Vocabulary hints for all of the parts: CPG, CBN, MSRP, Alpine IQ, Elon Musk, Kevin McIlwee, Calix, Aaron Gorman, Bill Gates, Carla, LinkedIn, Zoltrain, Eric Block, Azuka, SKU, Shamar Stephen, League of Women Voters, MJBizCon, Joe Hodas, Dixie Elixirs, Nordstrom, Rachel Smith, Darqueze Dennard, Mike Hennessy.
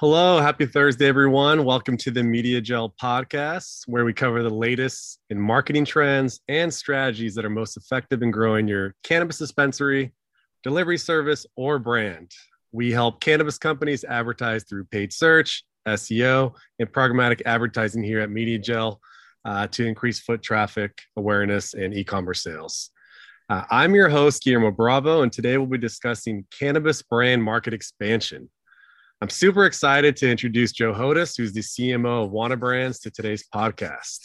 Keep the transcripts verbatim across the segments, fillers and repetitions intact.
Hello, happy Thursday, everyone. Welcome to the MediaJel podcast, where we cover the latest in marketing trends and strategies that are most effective in growing your cannabis dispensary, delivery service, or brand. We help cannabis companies advertise through paid search, S E O, and programmatic advertising here at MediaJel uh, to increase foot traffic, awareness, and e-commerce sales. Uh, I'm your host, Guillermo Bravo, and today we'll be discussing cannabis brand market expansion. I'm super excited to introduce Joe Hodas, who's the C M O of Wana Brands, to today's podcast.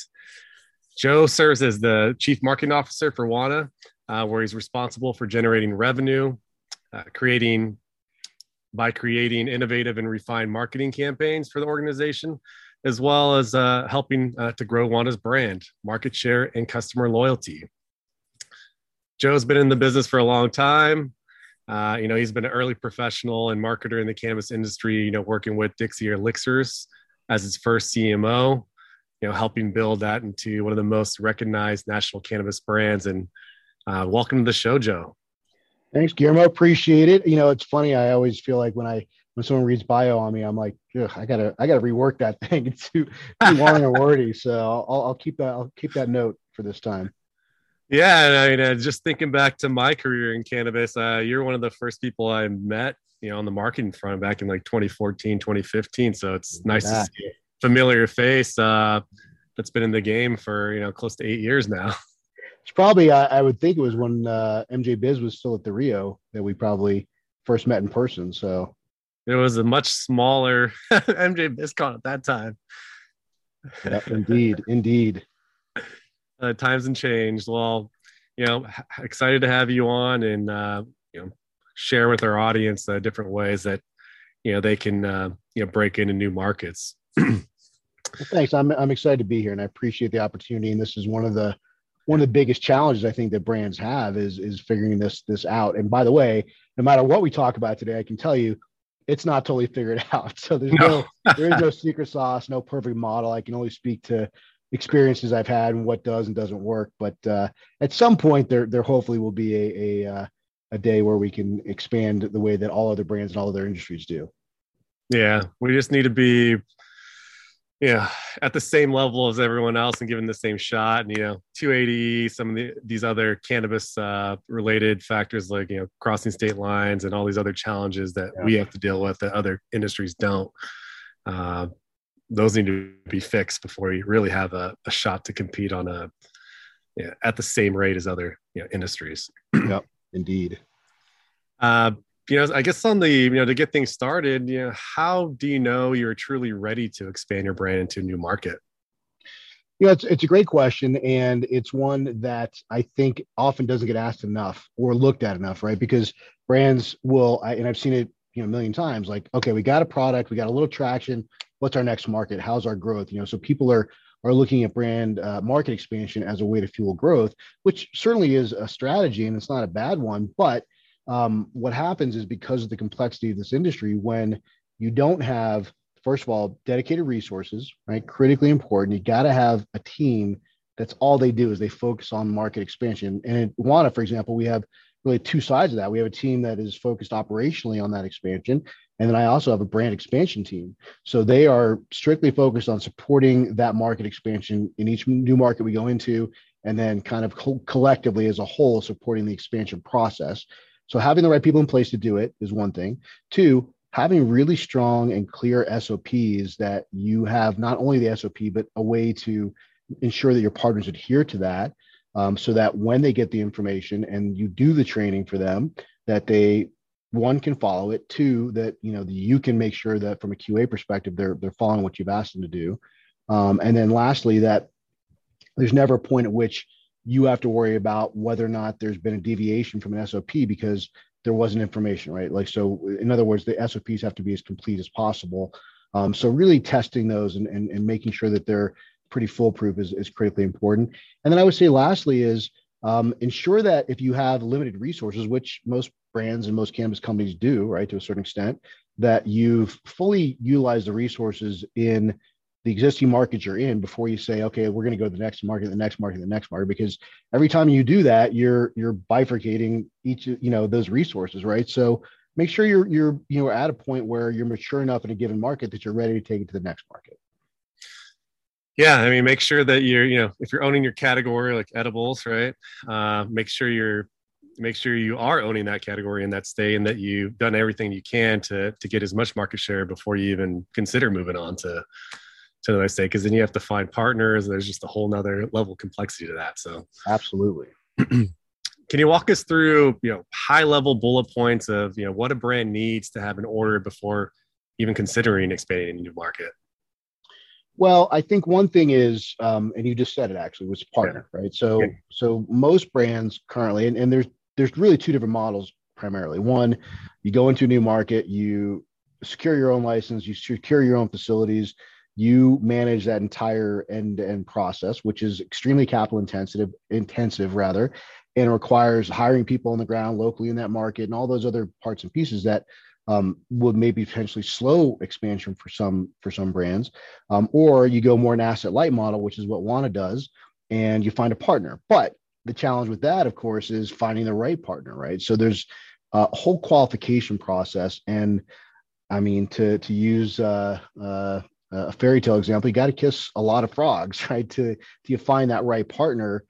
Joe serves as the Chief Marketing Officer for Wana, uh, where he's responsible for generating revenue, uh, creating by creating innovative and refined marketing campaigns for the organization, as well as uh, helping uh, to grow Wana's brand, market share, and customer loyalty. Joe's been in the business for a long time. Uh, you know, he's been an early professional and marketer in the cannabis industry, you know, working with Dixie Elixirs as his first C M O, you know, helping build that into one of the most recognized national cannabis brands. And uh, welcome to the show, Joe. Thanks, Guillermo. Appreciate it. You know, it's funny. I always feel like when I when someone reads bio on me, I'm like, I gotta I gotta rework that thing. It's too, too long and wordy. So I'll, I'll keep that I'll keep that note for this time. Yeah, I mean, uh, just thinking back to my career in cannabis, uh, you're one of the first people I met, you know, on the marketing front back in like twenty fourteen, twenty fifteen. So it's nice yeah. to see a familiar face uh, that's been in the game for, you know, close to eight years now. It's probably, I, I would think it was when uh, M J Biz was still at the Rio that we probably first met in person. So it was a much smaller M J BizCon at that time. Yeah, indeed, indeed. Uh, times have changed. Well, you know, h- excited to have you on and, uh, you know, share with our audience uh, different ways that, you know, they can, uh, you know, break into new markets. Well, thanks. I'm I'm excited to be here and I appreciate the opportunity. And this is one of the, one of the biggest challenges I think that brands have is, is figuring this, this out. And by the way, no matter what we talk about today, I can tell you it's not totally figured out. So there's no, no there is no secret sauce, no perfect model. I can only speak to experiences I've had and what does and doesn't work. But uh, at some point there, there hopefully will be a, a, uh, a day where we can expand the way that all other brands and all other industries do. Yeah. We just need to be, yeah, at the same level as everyone else and given the same shot. And, you know, two eighty, some of the, these other cannabis uh, related factors, like, you know, crossing state lines and all these other challenges that yeah. we have to deal with that other industries don't. Uh, Those need to be fixed before you really have a, a shot to compete on a you know, at the same rate as other you know, industries. Yep, indeed. Uh, you know, I guess on the you know to get things started, you know, how do you know you're truly ready to expand your brand into a new market? You know, it's it's a great question, and it's one that I think often doesn't get asked enough or looked at enough, right? Because brands will, I, and I've seen it you know a million times. Like, okay, we got a product, we got a little traction. What's our next market? How's our growth? You know, so people are are looking at brand uh, market expansion as a way to fuel growth, which certainly is a strategy and it's not a bad one. But um, what happens is because of the complexity of this industry, when you don't have, first of all, dedicated resources, right? Critically important. You got to have a team that's all they do is they focus on market expansion. And at Wana, for example, we have really two sides of that. We have a team that is focused operationally on that expansion. And then I also have a brand expansion team. So they are strictly focused on supporting that market expansion in each new market we go into, and then kind of co- collectively as a whole, supporting the expansion process. So having the right people in place to do it is one thing. Two, having really strong and clear S O Ps that you have not only the S O P, but a way to ensure that your partners adhere to that. Um, so that when they get the information and you do the training for them, that they, one, can follow it, two, that you know you can make sure that from a Q A perspective, they're they're following what you've asked them to do. Um, and then lastly, that there's never a point at which you have to worry about whether or not there's been a deviation from an S O P because there wasn't information, right? Like, so in other words, the S O Ps have to be as complete as possible. Um, so really testing those and, and, and making sure that they're pretty foolproof is, is critically important. And then I would say lastly is um, ensure that if you have limited resources, which most brands and most cannabis companies do, right, to a certain extent, that you've fully utilized the resources in the existing market you're in before you say, okay, we're going to go to the next market, the next market, the next market, because every time you do that, you're you're bifurcating each, you know, those resources, right? So make sure you're you're you know at a point where you're mature enough in a given market that you're ready to take it to the next market. Yeah, I mean, make sure that you're, you know, if you're owning your category, like edibles, right? Uh, make sure you're, make sure you are owning that category in that state, and that you've done everything you can to to get as much market share before you even consider moving on to to another state. Because then you have to find partners. There's just a whole nother level of complexity to that. So absolutely. Can you walk us through, you know, high level bullet points of, you know, what a brand needs to have an order before even considering expanding a new market? Well, I think one thing is, um, and you just said it actually, was partner, yeah. right? So, yeah. so most brands currently, and, and there's there's really two different models primarily. One, you go into a new market, you secure your own license, you secure your own facilities, you manage that entire end-to-end process, which is extremely capital intensive, intensive rather, and requires hiring people on the ground locally in that market and all those other parts and pieces that Um, would maybe potentially slow expansion for some for some brands, um, or you go more an asset light model, which is what Wana does, and you find a partner. But the challenge with that, of course, is finding the right partner, right? So there's a whole qualification process, and I mean, to to use uh, uh, a fairy tale example, you got to kiss a lot of frogs, right? To to find that right partner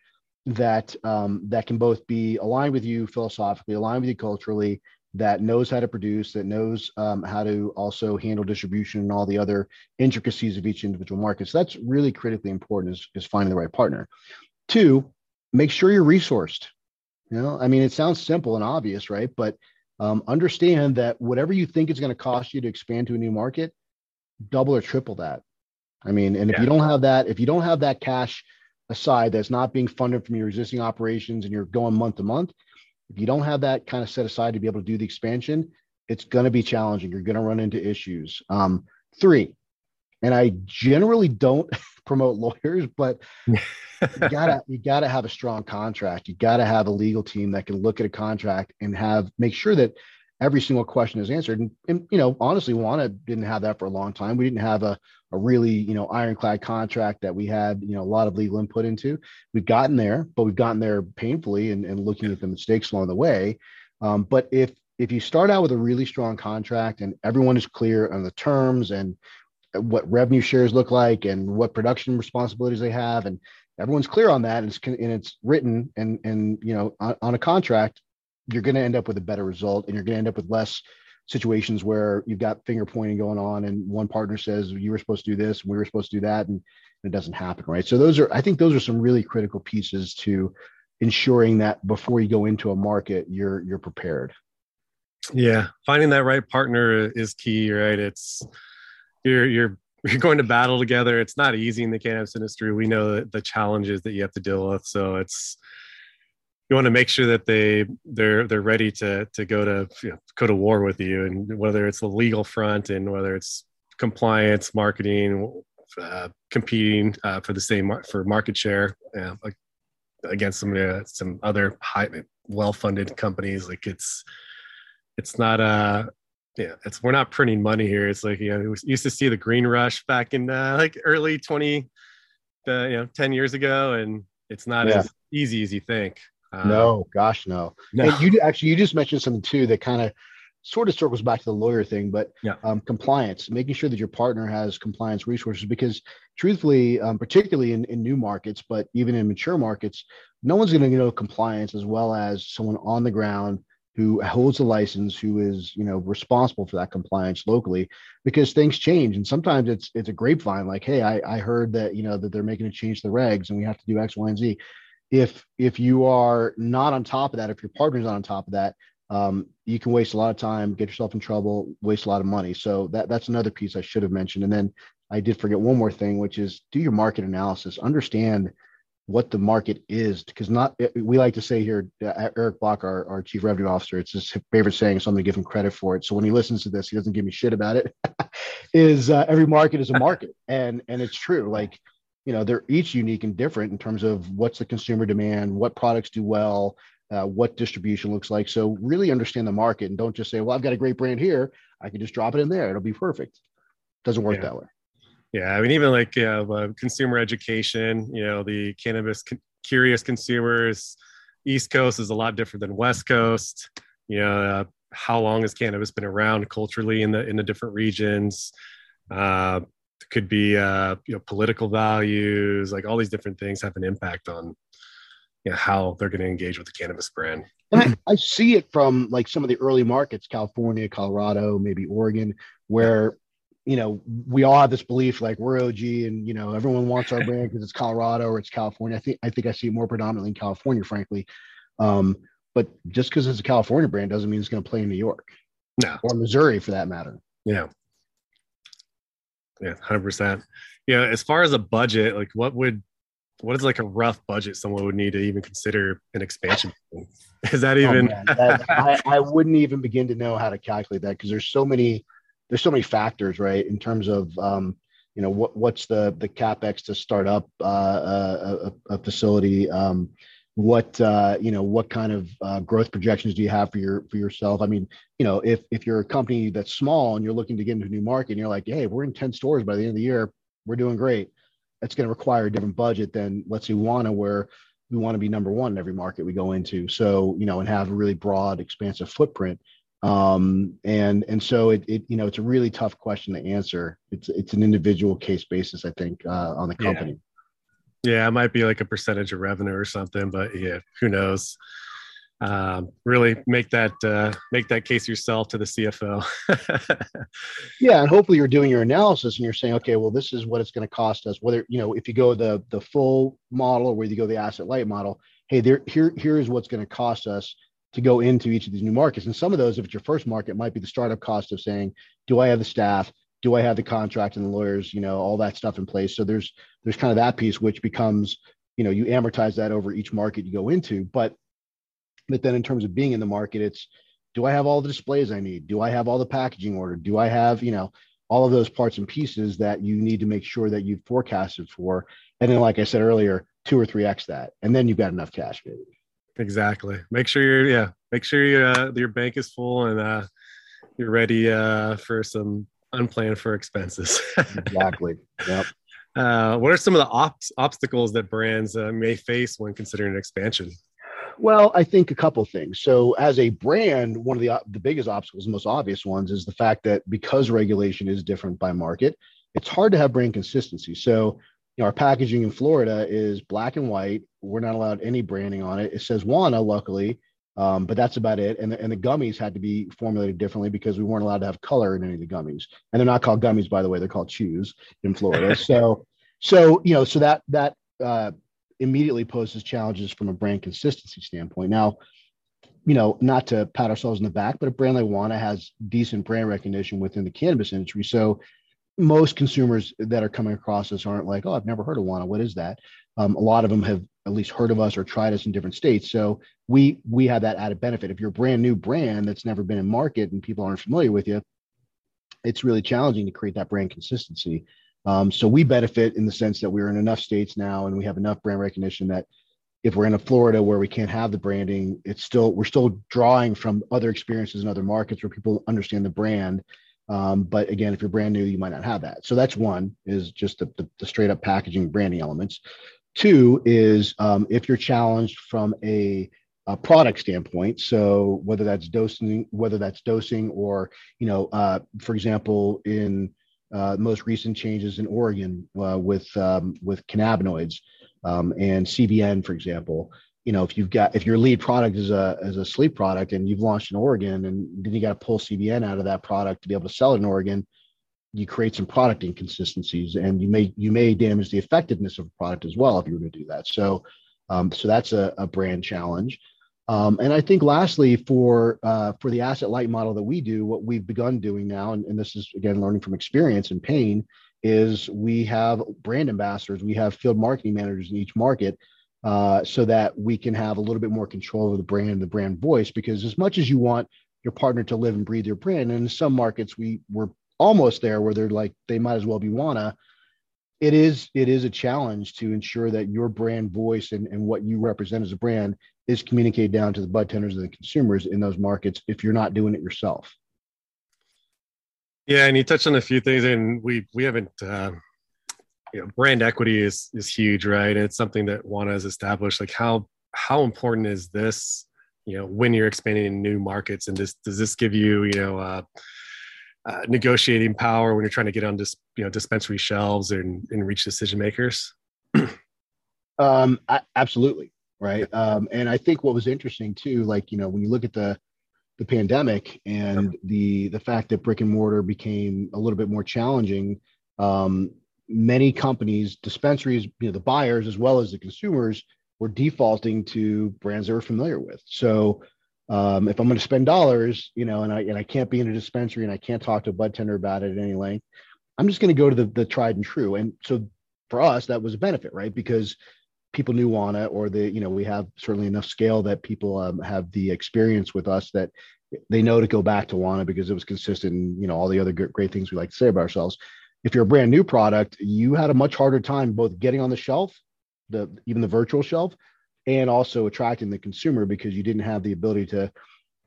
that um, that can both be aligned with you philosophically, aligned with you culturally, that knows how to produce, that knows um, how to also handle distribution and all the other intricacies of each individual market. So that's really critically important, is, is finding the right partner. Two, make sure you're resourced. You know, I mean, it sounds simple and obvious, right? But um, understand that whatever you think it's going to cost you to expand to a new market, double or triple that. I mean, and yeah. if you don't have that, if you don't have that cash aside that's not being funded from your existing operations and you're going month to month, if you don't have that kind of set aside to be able to do the expansion, it's going to be challenging. You're going to run into issues. Um, three, and I generally don't promote lawyers, but you gotta you gotta have a strong contract. You gotta have a legal team that can look at a contract and have make sure that every single question is answered. And, and you know, honestly, Wana didn't have that for a long time. We didn't have a a really you know ironclad contract that we had you know a lot of legal input into. We've gotten there, but we've gotten there painfully and, and looking at the mistakes along the way. Um, but if if you start out with a really strong contract and everyone is clear on the terms and what revenue shares look like and what production responsibilities they have, and everyone's clear on that, and it's, and it's written and and you know on, on a contract, you're going to end up with a better result, and you're going to end up with less situations where you've got finger pointing going on and one partner says you were supposed to do this, we were supposed to do that, and, and it doesn't happen, right? So those are, I think those are some really critical pieces to ensuring that before you go into a market, you're you're prepared. Yeah, finding that right partner is key, right? It's you're you're you're going to battle together. It's not easy in the cannabis industry. We know that the challenges that you have to deal with, so it's you want to make sure that they they're they're ready to to go to you know, go to war with you, and whether it's the legal front and whether it's compliance, marketing, uh, competing uh, for the same for market share uh, like against some uh, some other high well-funded companies. Like it's it's not a uh, yeah it's we're not printing money here. It's like, you know, we used to see the green rush back in uh, like early twenty uh, you know ten years ago, and it's not yeah. as easy as you think. Um, no, gosh, no. no. And you actually, you just mentioned something too that kind of sort of circles back to the lawyer thing, but yeah. um, compliance, making sure that your partner has compliance resources, because truthfully, um, particularly in, in new markets, but even in mature markets, no one's going to know compliance as well as someone on the ground who holds a license, who is, you know, responsible for that compliance locally, because things change. And sometimes it's, it's a grapevine, like, hey, I, I heard that, you know, that they're making a change to the regs and we have to do X, Y, and Z. If if you are not on top of that, if your partner's not on top of that, um, you can waste a lot of time, get yourself in trouble, waste a lot of money. So that that's another piece I should have mentioned. And then I did forget one more thing, which is do your market analysis. Understand what the market is, because not we like to say here, Eric Block, our, our chief revenue officer, it's his favorite saying, so I'm going to give him credit for it. So when he listens to this, he doesn't give me shit about it. is uh, every market is a market, and and it's true. Like, you know, they're each unique and different in terms of what's the consumer demand, what products do well, uh, what distribution looks like. So really understand the market, and don't just say, well, I've got a great brand here, I can just drop it in there, it'll be perfect. Doesn't work yeah. that way. Yeah. I mean, even like uh, uh, consumer education, you know, the cannabis con- curious consumers, East Coast is a lot different than West Coast. You know, uh, how long has cannabis been around culturally in the in the different regions? Uh, it could be uh, you know, political values, like all these different things have an impact on, you know, how they're going to engage with the cannabis brand. And I, I see it from like some of the early markets, California, Colorado, maybe Oregon, where, you know, we all have this belief like we're O G and, you know, everyone wants our brand because it's Colorado or it's California. I think I think I see it more predominantly in California, frankly. Um, but just because it's a California brand doesn't mean it's going to play in New York no. or Missouri for that matter. Yeah. Yeah. one hundred percent. Yeah. As far as a budget, like what would, what is like a rough budget someone would need to even consider an expansion? Is that even, oh, that, I, I wouldn't even begin to know how to calculate that. Cause there's so many, there's so many factors, right. In terms of, um, you know, what, what's the, the CapEx to start up uh, a, a facility, um, what, uh, you know, what kind of uh, growth projections do you have for your, for yourself? I mean, you know, if, if you're a company that's small and you're looking to get into a new market and you're like, hey, we're in ten stores by the end of the year, we're doing great. That's going to require a different budget than let's say Wana, where we want to be number one in every market we go into. So, you know, and have a really broad, expansive footprint. Um, and, and so it, it, you know, it's a really tough question to answer. It's, it's an individual case basis, I think, uh, on the company. Yeah. Yeah, it might be like a percentage of revenue or something, but yeah, who knows? Um, really make that uh, make that case yourself to the C F O. Yeah, and hopefully you're doing your analysis and you're saying, okay, well, this is what it's going to cost us. Whether you know, if you go the the full model or whether you go the asset light model, hey, there here here is what's going to cost us to go into each of these new markets. And some of those, if it's your first market, might be the startup cost of saying, do I have the staff? Do I have the contract and the lawyers, you know, all that stuff in place. So there's, there's kind of that piece, which becomes, you know, you amortize that over each market you go into, but, but then in terms of being in the market, it's, do I have all the displays I need? Do I have all the packaging ordered? Do I have, you know, all of those parts and pieces that you need to make sure that you've forecasted for. And then, like I said earlier, two or three X that, and then you've got enough cash. Maybe. Exactly. Make sure you're, yeah, make sure you, uh, your bank is full and, uh, you're ready, uh, for some, unplanned for expenses. Exactly. Yep. Uh, what are some of the op- obstacles that brands uh, may face when considering an expansion? Well, I think a couple things. So as a brand, one of the, the biggest obstacles, the most obvious ones is the fact that because regulation is different by market, it's hard to have brand consistency. So you know, our packaging in Florida is black and white. We're not allowed any branding on it. It says Wana, luckily, Um, but that's about it. And the, and the gummies had to be formulated differently because we weren't allowed to have color in any of the gummies. And they're not called gummies, by the way, they're called chews in Florida. So, so, you know, so that, that uh, immediately poses challenges from a brand consistency standpoint. Now, you know, not to pat ourselves in the back, but a brand like Wana has decent brand recognition within the cannabis industry. So most consumers that are coming across us aren't like, oh, I've never heard of Wana. What is that? Um, a lot of them have at least heard of us or tried us in different states. So we, we have that added benefit. If you're a brand new brand that's never been in market and people aren't familiar with you, it's really challenging to create that brand consistency. Um, so we benefit in the sense that we're in enough states now and we have enough brand recognition that if we're in a Florida where we can't have the branding, it's still, we're still drawing from other experiences in other markets where people understand the brand. Um, but again, if you're brand new, you might not have that. So that's one, is just the, the, the straight up packaging branding elements. Two is um, if you're challenged from a, a product standpoint. So whether that's dosing, whether that's dosing or, you know, uh, for example, in uh, most recent changes in Oregon uh, with um, with cannabinoids um, and C B N, for example, you know, if you've got if your lead product is a is a sleep product and you've launched in Oregon and then you got to pull C B N out of that product to be able to sell it in Oregon, you create some product inconsistencies and you may, you may damage the effectiveness of a product as well if you were to do that. So, um, so that's a, a brand challenge. Um, and I think lastly, for, uh, for the asset light model that we do, what we've begun doing now, and, and this is again, learning from experience and pain, is we have brand ambassadors, we have field marketing managers in each market uh, so that we can have a little bit more control over the brand, the brand voice, because as much as you want your partner to live and breathe your brand, and in some markets we were almost there where they're like, they might as well be Wana. It is, it is a challenge to ensure that your brand voice and, and what you represent as a brand is communicated down to the bud tenders and the consumers in those markets if you're not doing it yourself. Yeah. And you touched on a few things and we, we haven't, uh, you know, brand equity is, is huge, right? And it's something that Wana has established. Like how, how important is this you know, when you're expanding in new markets? And this, does this give you, you know, uh, uh, negotiating power when you're trying to get on dis, you know, dispensary shelves and, and reach decision makers? um, I, absolutely. Right. Um, and I think what was interesting too, like, you know, when you look at the, the pandemic and the, the fact that brick and mortar became a little bit more challenging, um, many companies, dispensaries, you know, the buyers as well as the consumers were defaulting to brands they were familiar with. So um, if I'm going to spend dollars, you know, and I and I can't be in a dispensary and I can't talk to a bud tender about it at any length, I'm just going to go to the, the tried and true. And so for us, that was a benefit, right? Because people knew Wana, or the, you know, we have certainly enough scale that people um, have the experience with us that they know to go back to Wana because it was consistent. And, you know, all the other great things we like to say about ourselves. If you're a brand new product, you had a much harder time both getting on the shelf, the even the virtual shelf, and also attracting the consumer because you didn't have the ability to,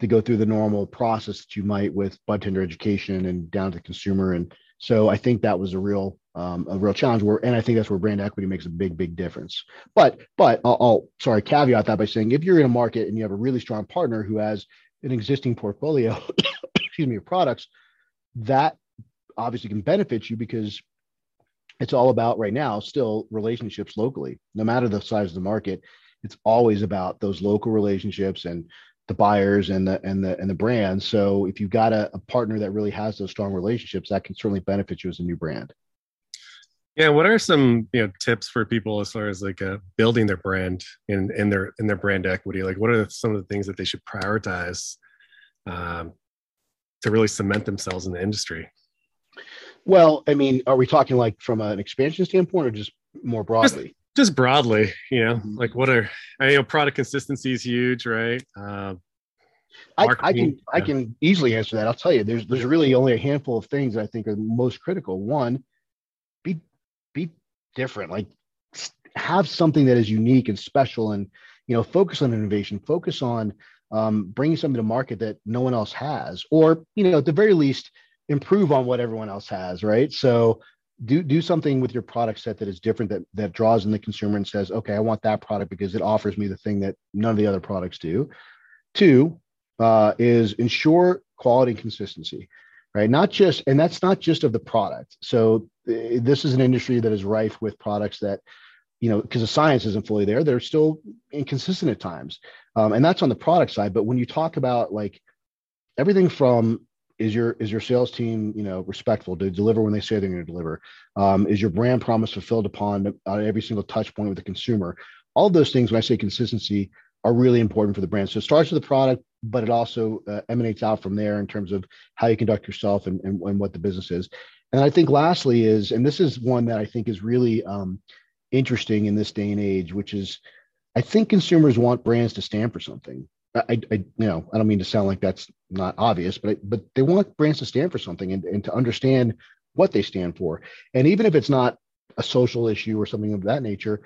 to go through the normal process that you might with budtender education and down to the consumer. And so I think that was a real um, a real challenge. Where, and I think that's where brand equity makes a big, big difference. But but I'll, I'll sorry caveat that by saying if you're in a market and you have a really strong partner who has an existing portfolio, excuse me, of products, that obviously can benefit you because it's all about right now still relationships locally. No matter the size of the market, it's always about those local relationships and the buyers and the and the and the brand. So if you've got a, a partner that really has those strong relationships, that can certainly benefit you as a new brand. Yeah, what are some you know tips for people as far as like uh, building their brand and and their and their brand equity? Like, what are some of the things that they should prioritize um, to really cement themselves in the industry? Well, I mean, are we talking like from an expansion standpoint, or just more broadly? Just- Just broadly, you know, like what are, I know product consistency is huge, right? Uh, I, I can yeah. I can easily answer that. I'll tell you, there's there's really only a handful of things that I think are most critical. One, be be different, like have something that is unique and special, and you know, focus on innovation, focus on um, bringing something to market that no one else has, or you know, at the very least, improve on what everyone else has, right? So. Do do something with your product set that is different, that that draws in the consumer and says, okay, I want that product because it offers me the thing that none of the other products do. Two uh, is ensure quality and consistency, right? Not just, and that's not just of the product. So uh, this is an industry that is rife with products that, you know, because the science isn't fully there, they're still inconsistent at times. Um, and that's on the product side. But when you talk about like everything from, Is your is your sales team, you know, respectful to deliver when they say they're going to deliver? Um, is your brand promise fulfilled upon at every single touch point with the consumer? All those things, when I say consistency, are really important for the brand. So it starts with the product, but it also uh, emanates out from there in terms of how you conduct yourself and, and, and what the business is. And I think lastly is, and this is one that I think is really um, interesting in this day and age, which is I think consumers want brands to stand for something. I, I, you know, I don't mean to sound like that's not obvious, but I, but they want brands to stand for something and, and to understand what they stand for. And even if it's not a social issue or something of that nature,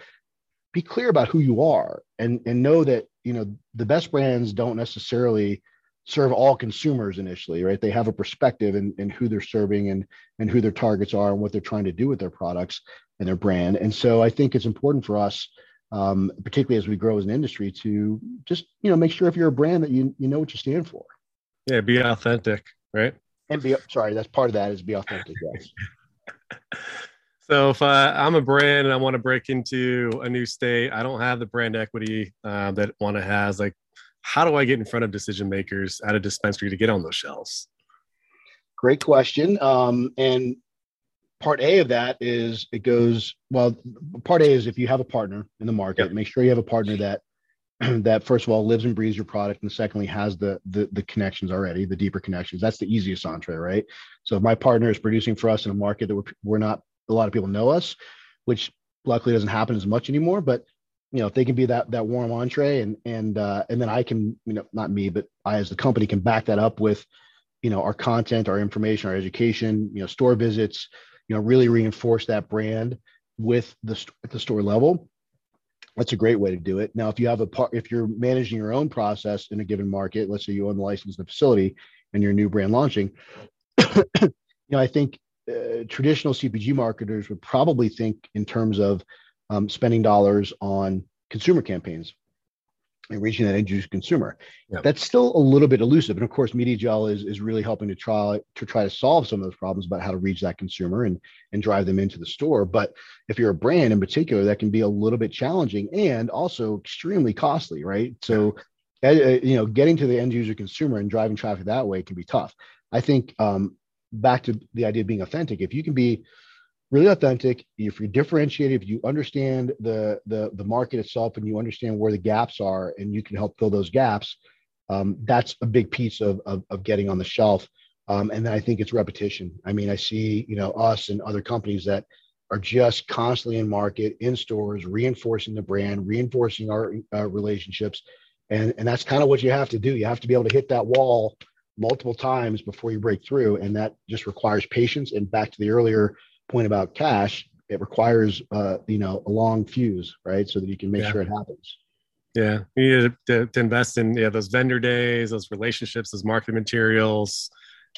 be clear about who you are and, and know that, you know, the best brands don't necessarily serve all consumers initially, right? They have a perspective in, in who they're serving and, and who their targets are and what they're trying to do with their products and their brand. And so I think it's important for us Um, particularly as we grow as an industry, to just, you know, make sure if you're a brand that you you know what you stand for. Yeah, be authentic, right? And be, sorry, that's part of that is be authentic, guys. So if uh, I'm a brand and I want to break into a new state, I don't have the brand equity uh, that Wana has, like, how do I get in front of decision makers at a dispensary to get on those shelves? Great question. Um, and Part A of that is it goes, well, part A is if you have a partner in the market, yep. Make sure you have a partner that, that first of all, lives and breathes your product. And secondly, has the, the, the connections already, the deeper connections. That's the easiest entree, right? So if my partner is producing for us in a market that we're, we're not, a lot of people know us, which luckily doesn't happen as much anymore, but you know, if they can be that, that warm entree and, and, uh, and then I can, you know, not me, but I, as the company can back that up with, you know, our content, our information, our education, you know, store visits, you know, really reinforce that brand with the at the store level. That's a great way to do it. Now, if you have a part, if you're managing your own process in a given market, let's say you own the license in the facility and your new brand launching, you know, I think uh, traditional C P G marketers would probably think in terms of um, spending dollars on consumer campaigns. and reaching that end-user consumer. Yep. That's still a little bit elusive. And of course, MediaJel is, is really helping to try to try to solve some of those problems about how to reach that consumer and, and drive them into the store. But if you're a brand in particular, that can be a little bit challenging and also extremely costly, right? So, uh, you know, getting to the end-user consumer and driving traffic that way can be tough. I think um, back to the idea of being authentic, if you can be really authentic, if you're differentiated, if you understand the, the the market itself and you understand where the gaps are and you can help fill those gaps, um, that's a big piece of, of, of getting on the shelf. Um, and then I think it's repetition. I mean, I see, you know, us and other companies that are just constantly in market, in stores, reinforcing the brand, reinforcing our uh, relationships. And, and that's kind of what you have to do. You have to be able to hit that wall multiple times before you break through. And that just requires patience. And back to the earlier point about cash, it requires uh you know a long fuse, right, so that you can make yeah. sure it happens. Yeah, you need to, to invest in yeah those vendor days, those relationships, those marketing materials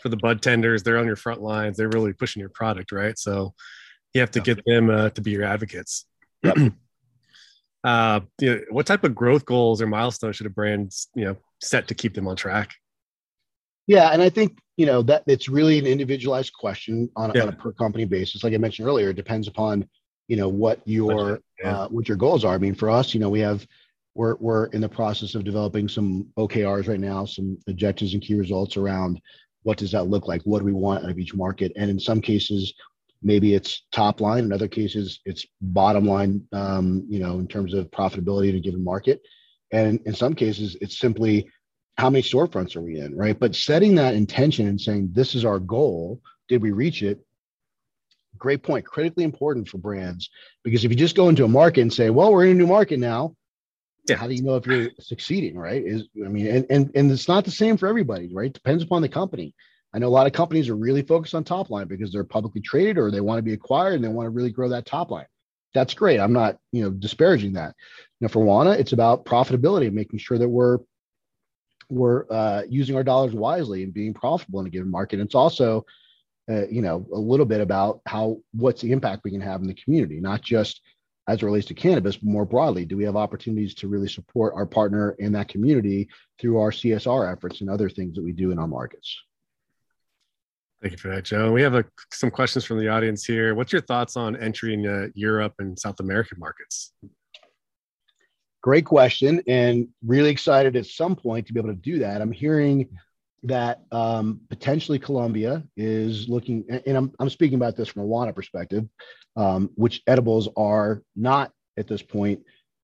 for the bud tenders. They're on your front lines, they're really pushing your product, right? So you have to yeah. get them uh, to be your advocates. Yep. uh you know, what type of growth goals or milestones should a brand you know set to keep them on track? Yeah, and I think, you know, that it's really an individualized question on, yeah. on a per company basis. Like I mentioned earlier, it depends upon, you know, what your yeah. uh, what your goals are. I mean, for us, you know, we have we're we're in the process of developing some O K Rs right now, some objectives and key results around what does that look like? What do we want out of each market? And in some cases, maybe it's top line. In other cases, it's bottom line. Um, you know, in terms of profitability in a given market, and in some cases, it's simply how many storefronts are we in, right? But setting that intention and saying, this is our goal, did we reach it? Great point, critically important for brands. Because if you just go into a market and say, well, we're in a new market now, yeah. how do you know if you're succeeding, right? Is I mean, and, and, and it's not the same for everybody, right? It depends upon the company. I know a lot of companies are really focused on top line because they're publicly traded or they want to be acquired and they want to really grow that top line. That's great. I'm not, you know, disparaging that. You know, for Wana, it's about profitability and making sure that we're we're uh, using our dollars wisely and being profitable in a given market. And it's also, uh, you know, a little bit about how, what's the impact we can have in the community, not just as it relates to cannabis, but more broadly, do we have opportunities to really support our partner in that community through our C S R efforts and other things that we do in our markets? Thank you for that, Joe. We have a, some questions from the audience here. What's your thoughts on entry in uh, Europe and South American markets? Great question, and really excited at some point to be able to do that. I'm hearing that um, potentially Colombia is looking, and I'm I'm speaking about this from a Wana perspective, um, which edibles are not at this point,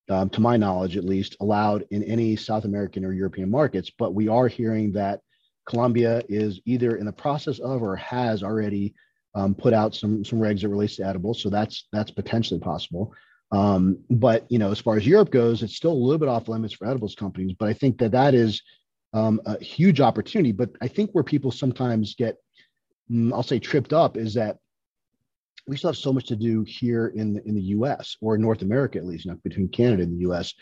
um, to my knowledge at least, allowed in any South American or European markets. But we are hearing that Colombia is either in the process of or has already um, put out some some regs that relates to edibles, so that's that's potentially possible. Um, but, you know, as far as Europe goes, it's still a little bit off limits for edibles companies, but I think that that is um, a huge opportunity. But I think where people sometimes get, I'll say tripped up, is that we still have so much to do here in the, in the U S or in North America, at least, not between Canada and the U S,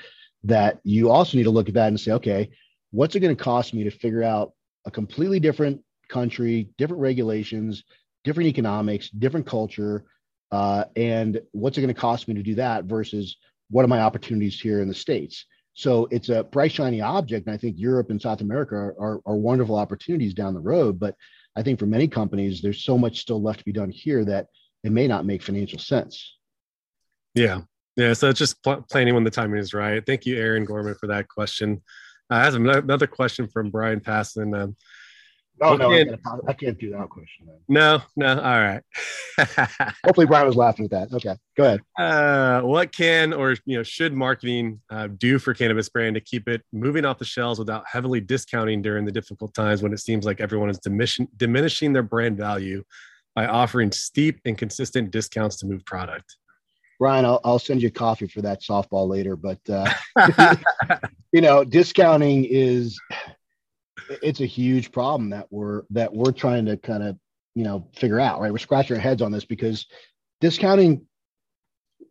that you also need to look at that and say, okay, what's it going to cost me to figure out a completely different country, different regulations, different economics, different culture, Uh, and what's it going to cost me to do that versus what are my opportunities here in the States? So it's a bright, shiny object. And I think Europe and South America are, are, are wonderful opportunities down the road. But I think for many companies, there's so much still left to be done here that it may not make financial sense. Yeah. Yeah. So it's just pl- planning when the timing is right. Thank you, Aaron Gorman, for that question. Uh, I have another question from Brian Passon. Um, Oh, no, I, gotta, I can't do that question. Man. No, no. All right. Hopefully Brian was laughing at that. Okay, go ahead. Uh, what can or you know should marketing uh, do for cannabis brand to keep it moving off the shelves without heavily discounting during the difficult times when it seems like everyone is diminishing, diminishing their brand value by offering steep and consistent discounts to move product? Brian, I'll, I'll send you coffee for that softball later. But, uh, you know, discounting is... it's a huge problem that we're that we're trying to kind of, you know, figure out, right? We're scratching our heads on this because discounting,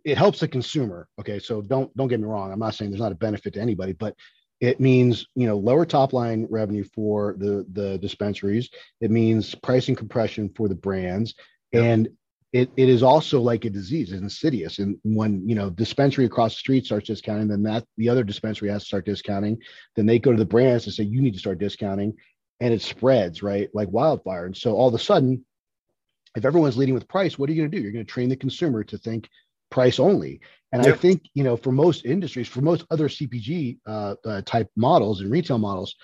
it helps the consumer. Okay. So don't, don't get me wrong. I'm not saying there's not a benefit to anybody, but it means, you know, lower top line revenue for the, the dispensaries. It means pricing compression for the brands. Yeah. And it, it is also like a disease. It's insidious. And when, you know, dispensary across the street starts discounting, then that the other dispensary has to start discounting. Then they go to the brands and say, you need to start discounting. And it spreads, right? Like wildfire. And so all of a sudden, if everyone's leading with price, what are you going to do? You're going to train the consumer to think price only. And yep. I think, you know, for most industries, for most other C P G uh, uh, type models and retail models,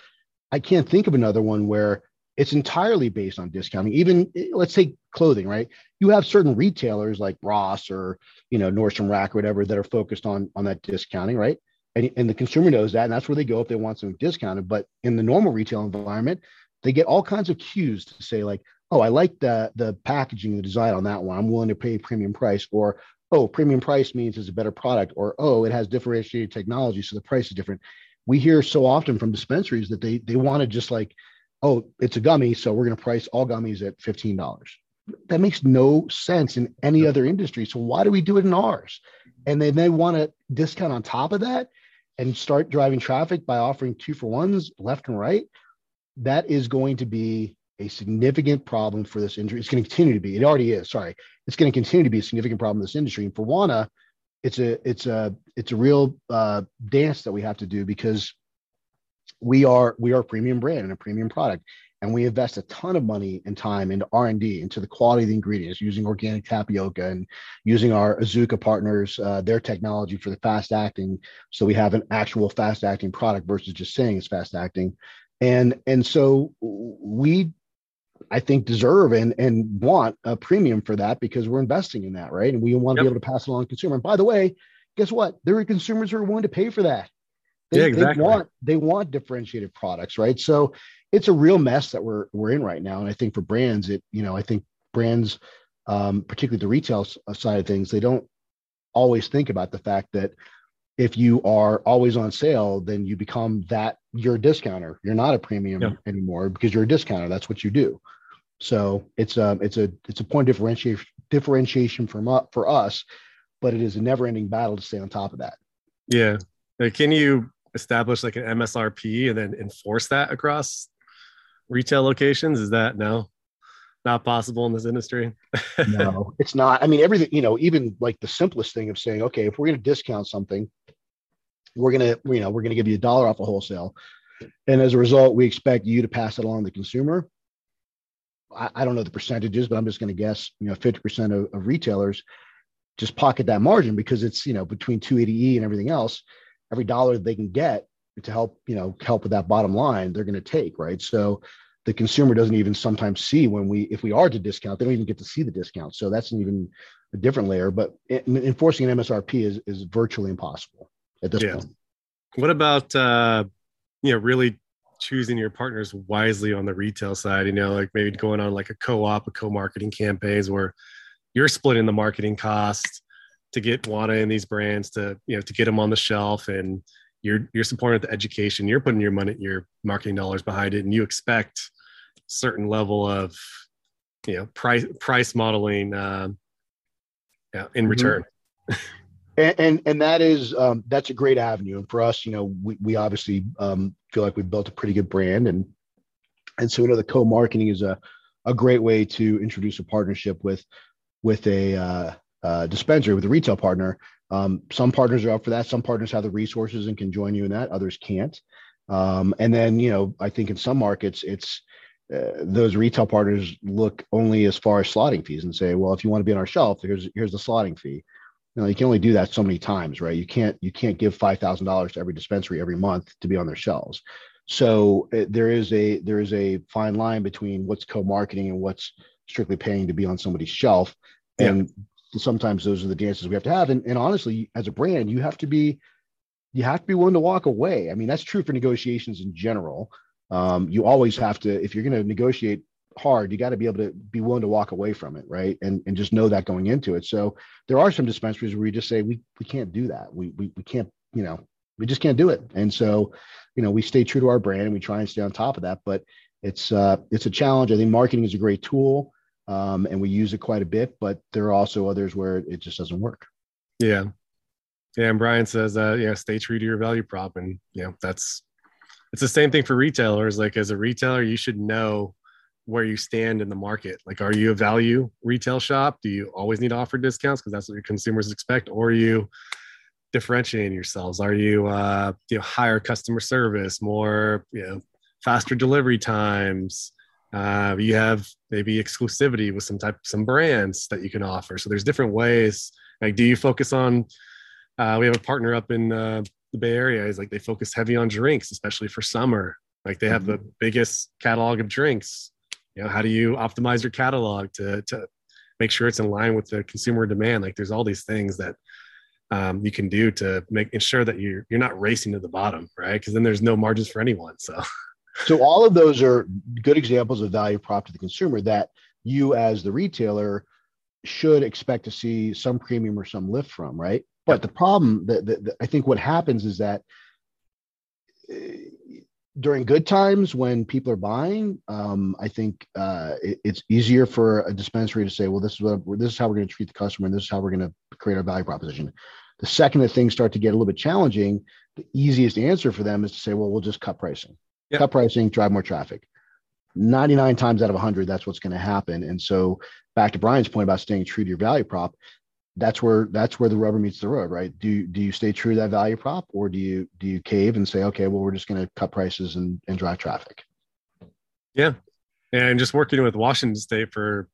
I can't think of another one where it's entirely based on discounting. Even let's say clothing, right? You have certain retailers like Ross or, you know, Nordstrom Rack or whatever that are focused on, on that discounting, right? And, and the consumer knows that, and that's where they go if they want something discounted. But in the normal retail environment, they get all kinds of cues to say like, oh, I like the, the packaging, the design on that one. I'm willing to pay a premium price. Or, oh, premium price means it's a better product. Or, oh, it has differentiated technology, so the price is different. We hear so often from dispensaries that they, they want to just like, oh, it's a gummy, so we're going to price all gummies at fifteen dollars. That makes no sense in any other industry. So why do we do it in ours? And then they want to discount on top of that and start driving traffic by offering two for ones left and right. That is going to be a significant problem for this industry. It's going to continue to be. It already is. Sorry, it's going to continue to be a significant problem in this industry. And for Wana, it's a it's a it's a real uh, dance that we have to do, because we are we are a premium brand and a premium product, and we invest a ton of money and time into R and D, into the quality of the ingredients, using organic tapioca and using our Azuka partners, uh, their technology for the fast acting. So we have an actual fast acting product versus just saying it's fast acting, and and so we. I think deserve and, and want a premium for that, because we're investing in that. Right. And we want to yep. be able to pass it along to consumer. And by the way, guess what? There are consumers who are willing to pay for that. They, yeah, exactly. they want, they want differentiated products. Right. So it's a real mess that we're, we're in right now. And I think for brands, it, you know, I think brands, um, particularly the retail side of things, they don't always think about the fact that if you are always on sale, then you become that you're a discounter. You're not a premium yeah. anymore, because you're a discounter. That's what you do. So it's um it's a it's a point of differentiation differentiation from uh, for us, but it is a never ending battle to stay on top of that. Yeah, like, can you establish like an M S R P and then enforce that across retail locations? Is that no, not possible in this industry? No, it's not. I mean, everything, you know, even like the simplest thing of saying, okay, if we're going to discount something, we're gonna you know we're gonna give you a dollar off a wholesale, and as a result, we expect you to pass it along to the consumer. I don't know the percentages, but I'm just going to guess, you know, fifty percent of, of retailers just pocket that margin, because it's, you know, between two eighty E and everything else, every dollar they can get to help, you know, help with that bottom line, they're going to take. Right. So the consumer doesn't even sometimes see when we, if we are to discount, they don't even get to see the discount. So that's an even a different layer, but enforcing an M S R P is, is virtually impossible at this yeah. point. What about, uh, you know, really choosing your partners wisely on the retail side, you know, like maybe going on like a co-op, a co-marketing campaigns where you're splitting the marketing costs to get Wana and these brands to, you know, to get them on the shelf, and you're, you're supporting the education, you're putting your money, your marketing dollars behind it. And you expect certain level of, you know, price, price modeling um, yeah, in mm-hmm. return. And, and and that is um, that's a great avenue. And for us, you know, we we obviously um, feel like we've built a pretty good brand, and and so we know the co-marketing is a a great way to introduce a partnership with with a uh, uh, dispensary, with a retail partner. Um, some partners are up for that. Some partners have the resources and can join you in that. Others can't. Um, and then, you know, I think in some markets, it's uh, those retail partners look only as far as slotting fees and say, well, if you want to be on our shelf, here's here's the slotting fee. You know, you can only do that so many times, right? You can't you can't give five thousand dollars to every dispensary every month to be on their shelves. So uh, there is a there is a fine line between what's co-marketing and what's strictly paying to be on somebody's shelf. And yeah. sometimes those are the dances we have to have. And, and honestly, as a brand, you have to be you have to be willing to walk away. I mean, that's true for negotiations in general. Um, you always have to, if you're going to negotiate hard, you got to be able to be willing to walk away from it, right? And and just know that going into it. So there are some dispensaries where you just say, we we can't do that. We we we can't, you know, we just can't do it. And so, you know, we stay true to our brand and we try and stay on top of that. But it's uh it's a challenge. I think marketing is a great tool, um, and we use it quite a bit. But there are also others where it just doesn't work. Yeah, yeah. And Brian says, uh, yeah, stay true to your value prop, and you know, that's it's the same thing for retailers. Like as a retailer, you should know where you stand in the market. Like, are you a value retail shop? Do you always need to offer discounts because that's what your consumers expect? Or are you differentiating yourselves? Are you, uh, you know, higher customer service, more, you know, faster delivery times? Uh, you have maybe exclusivity with some type, some brands that you can offer. So there's different ways. Like, do you focus on, uh, we have a partner up in uh, the Bay Area. It's like, they focus heavy on drinks, especially for summer. Like, they have the biggest catalog of drinks. You know, how do you optimize your catalog to, to make sure it's in line with the consumer demand? Like, there's all these things that um, you can do to make ensure that you're, you're not racing to the bottom, right? Because then there's no margins for anyone. So. So all of those are good examples of value prop to the consumer that you as the retailer should expect to see some premium or some lift from, right? But the problem that, that, that I think what happens is that during good times when people are buying, um, I think uh, it, it's easier for a dispensary to say, well, this is what, this is how we're going to treat the customer, and this is how we're going to create our value proposition. The second that things start to get a little bit challenging, the easiest answer for them is to say, well, we'll just cut pricing. Yep. Cut pricing, drive more traffic. ninety-nine times out of one hundred, that's what's going to happen. And so back to Brian's point about staying true to your value prop, that's where that's where the rubber meets the road, right? Do, do you stay true to that value prop, or do you do you cave and say, okay, well, we're just going to cut prices and, and drive traffic? Yeah. And just working with Washington State for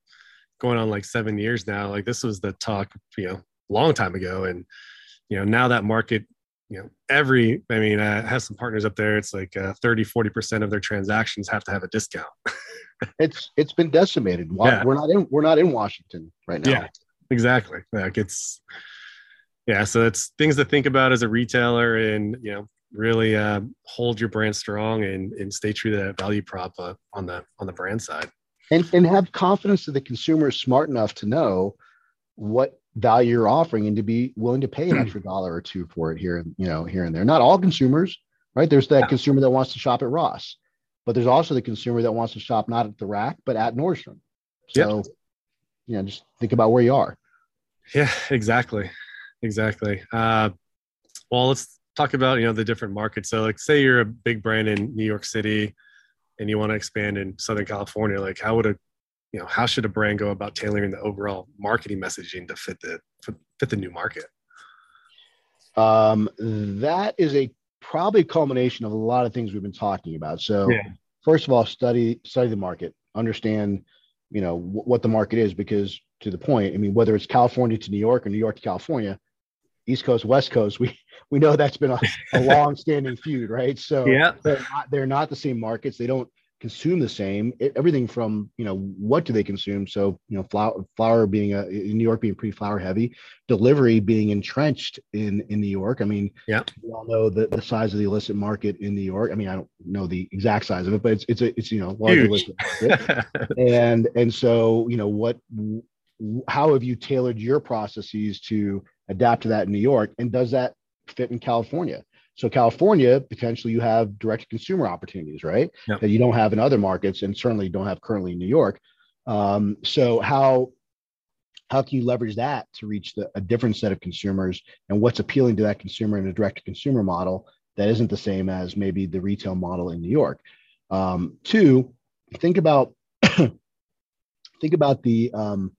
going on like seven years now, like this was the talk, you know, a long time ago. And, you know, now that market, you know, every, I mean, I have some partners up there. It's like uh, thirty, forty percent of their transactions have to have a discount. it's, it's been decimated. Yeah. We're not in, we're not in Washington right now. Yeah, exactly. Like it's, yeah. So it's things to think about as a retailer, and, you know, really uh, hold your brand strong and, and stay true to that value prop uh, on the, on the brand side. And, and have confidence that the consumer is smart enough to know what value you're offering and to be willing to pay an extra dollar or two for it here, you know, here and there. Not all consumers, right? There's that yeah. consumer that wants to shop at Ross, but there's also the consumer that wants to shop not at the rack, but at Nordstrom. So, yep. you know, just think about where you are. Yeah, exactly. Exactly. Uh, well, let's talk about, you know, the different markets. So like, say you're a big brand in New York City and you want to expand in Southern California. Like, how would a You know, how should a brand go about tailoring the overall marketing messaging to fit the fit the new market? Um, that is a probably culmination of a lot of things we've been talking about. So, yeah. first of all, study study the market, understand you know w- what the market is, because to the point, I mean, whether it's California to New York or New York to California, East Coast, West Coast, we we know that's been a, a long-standing feud, right? So, yeah. they're not, they're not the same markets. They don't consume the same, it, everything from, you know, what do they consume? So, you know, flour, flour being a, in New York being pretty flour heavy, delivery being entrenched in, in New York. I mean, yeah. we all know the, the size of the illicit market in New York. I mean, I don't know the exact size of it, but it's, it's, a, it's, you know, large illicit market. and, and so, you know, what, how have you tailored your processes to adapt to that in New York? And does that fit in California? So California, potentially you have direct consumer opportunities, right? Yep. That you don't have in other markets and certainly don't have currently in New York. Um, so how how can you leverage that to reach the, a different set of consumers, and what's appealing to that consumer in a direct-to-consumer model that isn't the same as maybe the retail model in New York? Um, two, think about think about the, um,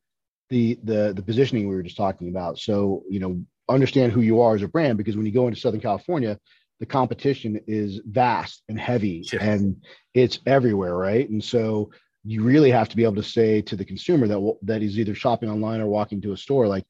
the the the positioning we were just talking about. So, you know, understand who you are as a brand, because when you go into Southern California, the competition is vast and heavy yeah. and it's everywhere, right? And so you really have to be able to say to the consumer that that is either shopping online or walking to a store, like,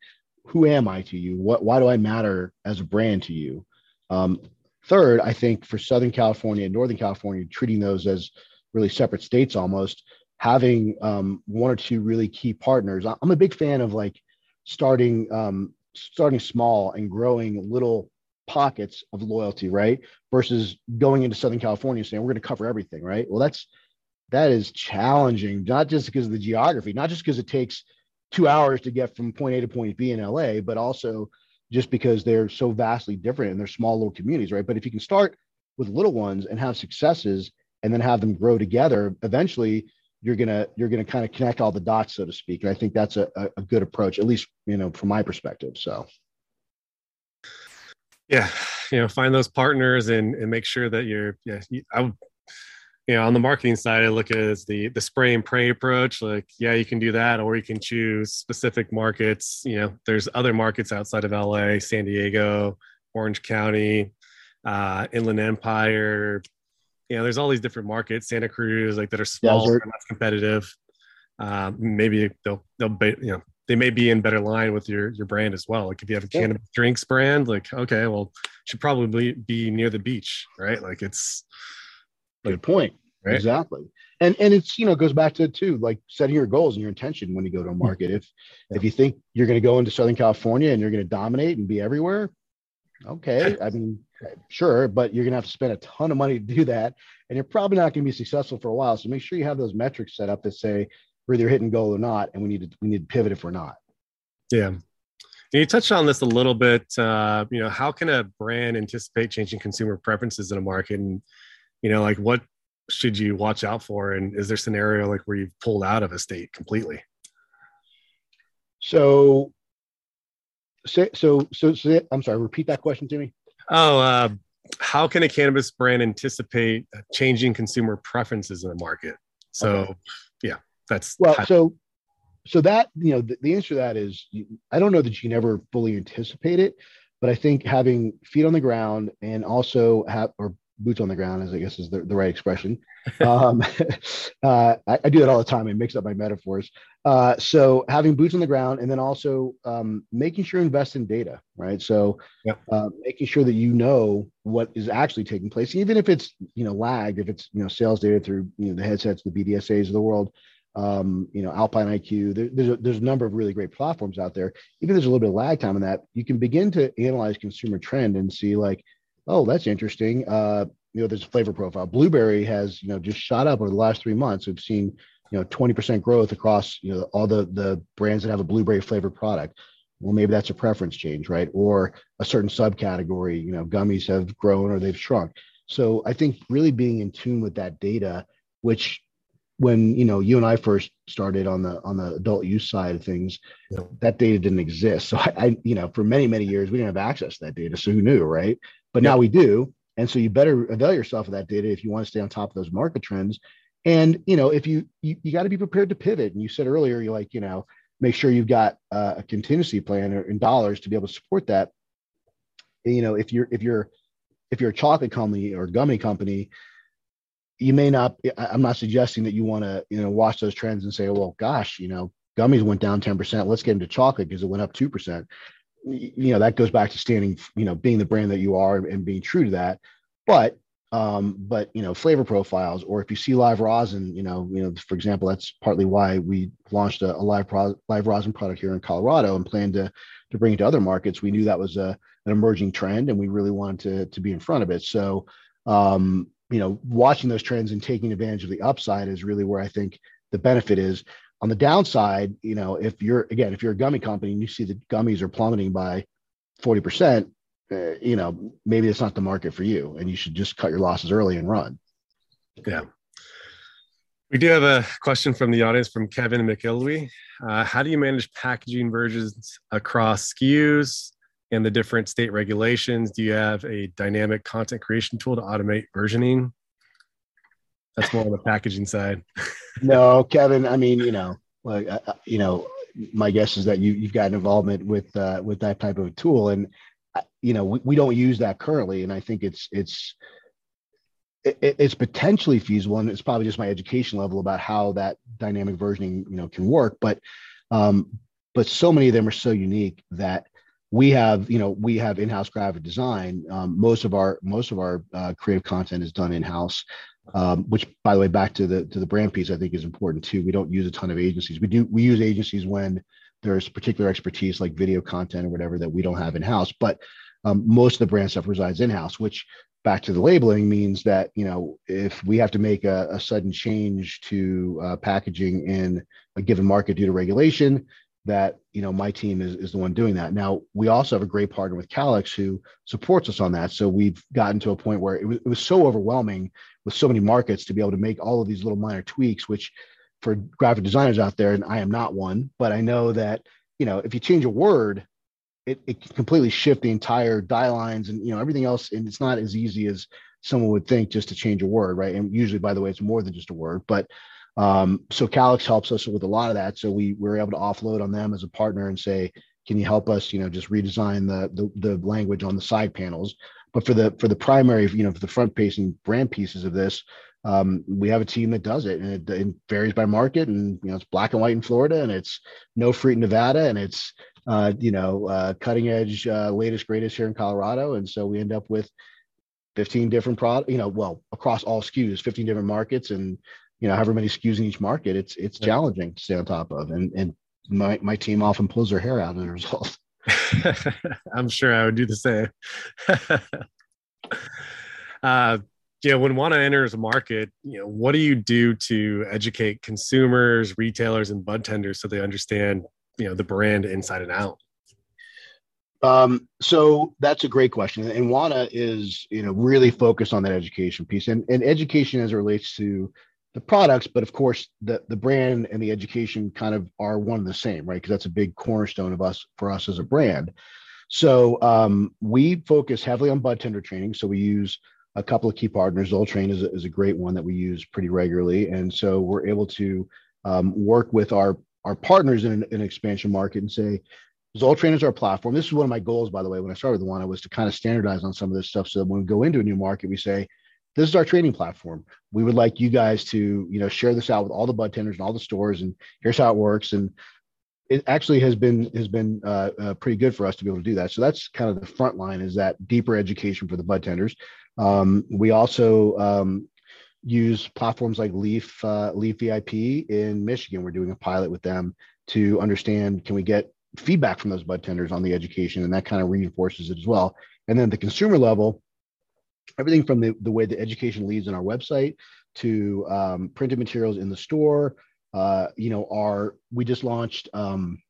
who am I to you? What, why do I matter as a brand to you? Um, third, I think for Southern California and Northern California, treating those as really separate states almost, having um, one or two really key partners. I'm a big fan of like starting um, starting small and growing little pockets of loyalty, right? Versus going into Southern California and saying, we're going to cover everything, right? Well, that's, that is challenging, not just because of the geography, not just because it takes two hours to get from point A to point B in L A, but also just because they're so vastly different and they're small little communities, right? But if you can start with little ones and have successes and then have them grow together, eventually you're going to, you're going to kind of connect all the dots, so to speak. And I think that's a, a good approach, at least, you know, from my perspective. So. Yeah. You know, find those partners and, and make sure that you're, yeah, you, I would, you know, on the marketing side, I look at it as the the spray and pray approach. Like, yeah, you can do that, or you can choose specific markets. You know, there's other markets outside of L A, San Diego, Orange County, uh, Inland Empire. You know, there's all these different markets, Santa Cruz, like that are small, yeah, sure. Not competitive. Uh, maybe they'll they'll be, you know, they may be in better line with your your brand as well. Like if you have a yeah. cannabis drinks brand, like, okay, well, should probably be near the beach, right? Like it's like, good point. Right? Exactly. And and it's, you know, goes back to too, like setting your goals and your intention when you go to a market. If yeah. if you think you're going to go into Southern California and you're going to dominate and be everywhere, okay. I mean, sure, but you're going to have to spend a ton of money to do that. And you're probably not going to be successful for a while. So make sure you have those metrics set up that say, we're either hitting goal or not, and we need to we need to pivot if we're not. Yeah, and you touched on this a little bit. Uh, you know, how can a brand anticipate changing consumer preferences in a market? And you know, like what should you watch out for? And is there a scenario like where you've pulled out of a state completely? So, so, so, so, so I'm sorry. Repeat that question to me. Oh, uh, how can a cannabis brand anticipate changing consumer preferences in a market? So, okay. yeah. That's well, high. so, so that, you know, the, the answer to that is, you, I don't know that you can ever fully anticipate it, but I think having feet on the ground and also have, or boots on the ground, as I guess is the, the right expression. Um, uh, I, I do that all the time. I mix up my metaphors. Uh, so having boots on the ground and then also um, making sure you invest in data, right? So yep. uh, making sure that you know what is actually taking place, even if it's, you know, lagged, if it's, you know, sales data through, you know, the headsets, the B D S As of the world. Um, you know, Alpine I Q, there, there's, a, there's a number of really great platforms out there. Even if there's a little bit of lag time in that, you can begin to analyze consumer trend and see like, oh, that's interesting. Uh, you know, there's a flavor profile. Blueberry has, you know, just shot up over the last three months. We've seen, you know, twenty percent growth across, you know, all the, the brands that have a blueberry flavored product. Well, maybe that's a preference change, right? Or a certain subcategory, you know, gummies have grown or they've shrunk. So I think really being in tune with that data, which when, you know, you and I first started on the on the adult use side of things, yeah. that data didn't exist. So I, I, you know, for many, many years, we didn't have access to that data. So who knew, right? But yeah. now we do. And so you better avail yourself of that data if you want to stay on top of those market trends. And, you know, if you, you, you got to be prepared to pivot. And you said earlier, you're like, you know, make sure you've got uh, a contingency plan in dollars to be able to support that. And, you know, if you're, if you're, if you're a chocolate company or gummy company, you may not, I'm not suggesting that you want to, you know, watch those trends and say, well, gosh, you know, gummies went down ten percent. Let's get into chocolate because it went up two percent. You know, that goes back to standing, you know, being the brand that you are and being true to that. But, um, but, you know, flavor profiles, or if you see live rosin, you know, you know, for example, that's partly why we launched a, a live pro- live rosin product here in Colorado and plan to, to bring it to other markets. We knew that was a, an emerging trend and we really wanted to, to be in front of it. So, um, you know, watching those trends and taking advantage of the upside is really where I think the benefit is. On the downside, you know, if you're, again, if you're a gummy company and you see that gummies are plummeting by forty percent, uh, you know, maybe it's not the market for you and you should just cut your losses early and run. Yeah. We do have a question from the audience from Kevin McIlwee. Uh, how do you manage packaging versions across S K Us? And the different state regulations? Do you have a dynamic content creation tool to automate versioning? That's more on the packaging side. No, Kevin. I mean, you know, like uh, you know, my guess is that you you've got an involvement with uh, with that type of tool, and you know, we, we don't use that currently. And I think it's it's it, it's potentially feasible, and it's probably just my education level about how that dynamic versioning, you know, can work. But um, but so many of them are so unique that. We have, you know, we have in-house graphic design. Um, most of our most of our uh, creative content is done in-house, um, which, by the way, back to the to the brand piece, I think is important too. We don't use a ton of agencies. We do we use agencies when there's particular expertise like video content or whatever that we don't have in-house. But um, most of the brand stuff resides in-house, which back to the labeling means that, you know, if we have to make a, a sudden change to uh, packaging in a given market due to regulation. That, you know, my team is, is the one doing that. Now, we also have a great partner with Calix who supports us on that. So we've gotten to a point where it was, it was so overwhelming with so many markets to be able to make all of these little minor tweaks, which for graphic designers out there, and I am not one, but I know that, you know, if you change a word, it, it can completely shift the entire die lines and, you know, everything else. And it's not as easy as someone would think just to change a word, right? And usually, by the way, it's more than just a word. But um, so Calix helps us with a lot of that. So we were able to offload on them as a partner and say, can you help us, you know, just redesign the, the, the language on the side panels? But for the, for the primary, you know, for the front facing brand pieces of this, um, we have a team that does it, and it, it varies by market, and, you know, it's black and white in Florida, and it's no fruit in Nevada, and it's, uh, you know, uh, cutting edge, uh, latest, greatest here in Colorado. And so we end up with fifteen different products, you know, well, across all S K Us, fifteen different markets, and, you know, however many S K Us in each market, it's, it's challenging to stay on top of. And, and my, my team often pulls their hair out as a result. I'm sure I would do the same. uh, you know, when Wana enters a market, you know, what do you do to educate consumers, retailers, and bud tenders so they understand, you know, the brand inside and out? Um, so that's a great question. And Wana is, you know, really focused on that education piece, and, and education as it relates to the products, but of course the, the brand and the education kind of are one and the same, right? Because that's a big cornerstone of us, for us as a brand. So um, we focus heavily on bud tender training. So we use a couple of key partners. Zoltrain is a, is a great one that we use pretty regularly. And so we're able to um, work with our, our partners in an, an expansion market and say, Zoltrain is our platform. This is one of my goals, by the way, when I started with Wana, was to kind of standardize on some of this stuff. So that when we go into a new market, we say, this is our training platform. We would like you guys to, you know, share this out with all the bud tenders and all the stores, and here's how it works. And it actually has been, has been uh, uh, pretty good for us to be able to do that. So that's kind of the front line, is that deeper education for the bud tenders. Um, we also um, use platforms like Leaf, uh, Leaf V I P in Michigan. We're doing a pilot with them to understand, can we get feedback from those bud tenders on the education? And that kind of reinforces it as well. And then the consumer level, everything from the, the way the education leads on our website to um, printed materials in the store. Uh, you know, our, we just launched um,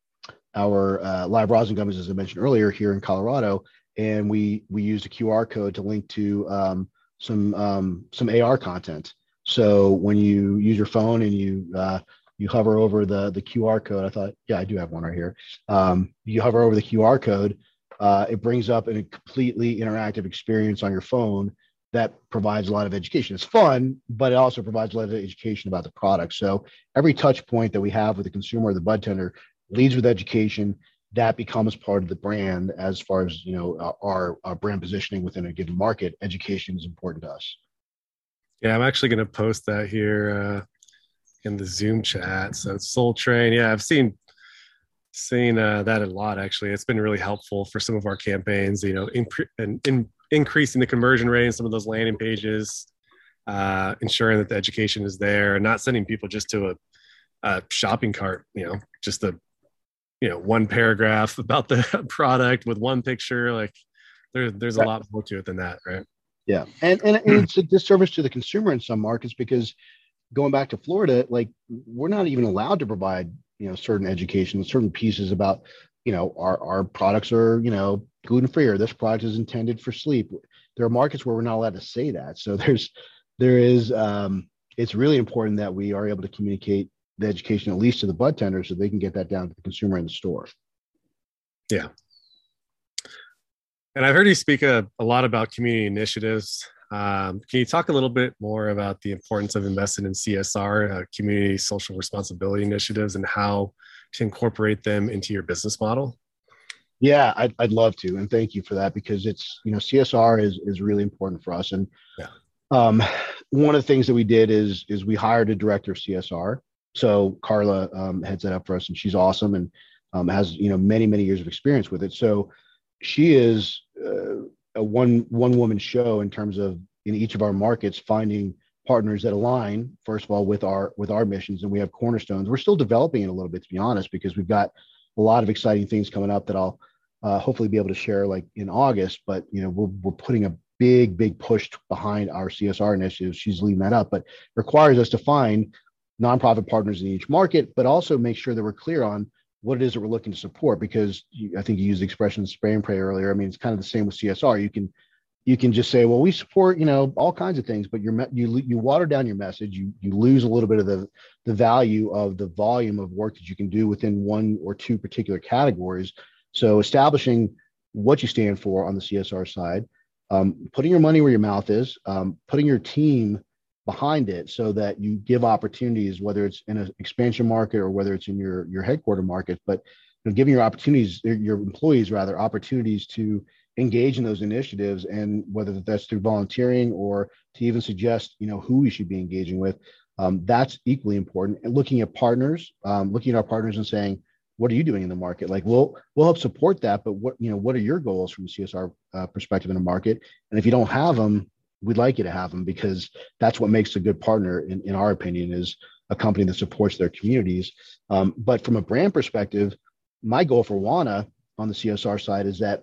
our uh, live rosin gummies, as I mentioned earlier, here in Colorado. And we, we used a Q R code to link to um, some, um, some A R content. So when you use your phone and you, uh, you hover over the, the Q R code, I thought, yeah, I do have one right here. Um, you hover over the Q R code, Uh, it brings up a completely interactive experience on your phone that provides a lot of education. It's fun, but it also provides a lot of education about the product. So every touch point that we have with the consumer or the bud tender leads with education. That becomes part of the brand as far as, you know, our, our brand positioning within a given market. Education is important to us. Yeah, I'm actually going to post that here uh, in the Zoom chat. So it's Zoltrain. Yeah, I've seen... Seen uh, that a lot, actually. It's been really helpful for some of our campaigns, you know, imp- and in- increasing the conversion rate in some of those landing pages, uh, ensuring that the education is there, and not sending people just to a, a shopping cart, you know, just a, you know, one paragraph about the product with one picture. Like there, there's a lot more to it than that, right? Yeah. And, and it's a disservice to the consumer in some markets, because going back to Florida, like we're not even allowed to provide, you know, certain education, certain pieces about, you know, our, our products are, you know, gluten-free, or this product is intended for sleep. There are markets where we're not allowed to say that. So there's, there is, um, it's really important that we are able to communicate the education, at least to the bud tender, so they can get that down to the consumer in the store. Yeah. And I've heard you speak a, a lot about community initiatives. Um, can you talk a little bit more about the importance of investing in C S R, uh, community social responsibility initiatives, and how to incorporate them into your business model? Yeah, I'd, I'd love to. And thank you for that, because it's, you know, C S R is, is really important for us. And yeah. um, one of the things that we did is, is we hired a director of C S R. So Carla um, heads that up for us, and she's awesome, and um, has, you know, many, many years of experience with it. So she is, uh, a one one woman show in terms of, in each of our markets, finding partners that align, first of all, with our with our missions. And we have cornerstones. We're still developing it a little bit, to be honest, because we've got a lot of exciting things coming up that I'll uh, hopefully be able to share, like in August. But you know, we're we're putting a big big push behind our C S R initiative. She's leading that up, but requires us to find nonprofit partners in each market, but also make sure that we're clear on what it is that we're looking to support, because I think you used the expression spray and pray earlier. I mean, it's kind of the same with C S R. You can, you can just say, well, we support, you know, all kinds of things, but you're, you, you water down your message. You, you lose a little bit of the, the value of the volume of work that you can do within one or two particular categories. So establishing what you stand for on the C S R side, um, putting your money where your mouth is, um, putting your team behind it so that you give opportunities, whether it's in an expansion market or whether it's in your, your headquarter market, but you know, giving your opportunities, your employees rather, opportunities to engage in those initiatives, and whether that's through volunteering or to even suggest, you know, who we should be engaging with, um, that's equally important. And looking at partners, um, looking at our partners and saying, what are you doing in the market? Like, we'll, we'll help support that, but what, you know, what are your goals from a C S R uh, perspective in the market? And if you don't have them, we'd like you to have them, because that's what makes a good partner, in, in our opinion, is a company that supports their communities. Um, but from a brand perspective, my goal for Wana on the C S R side is that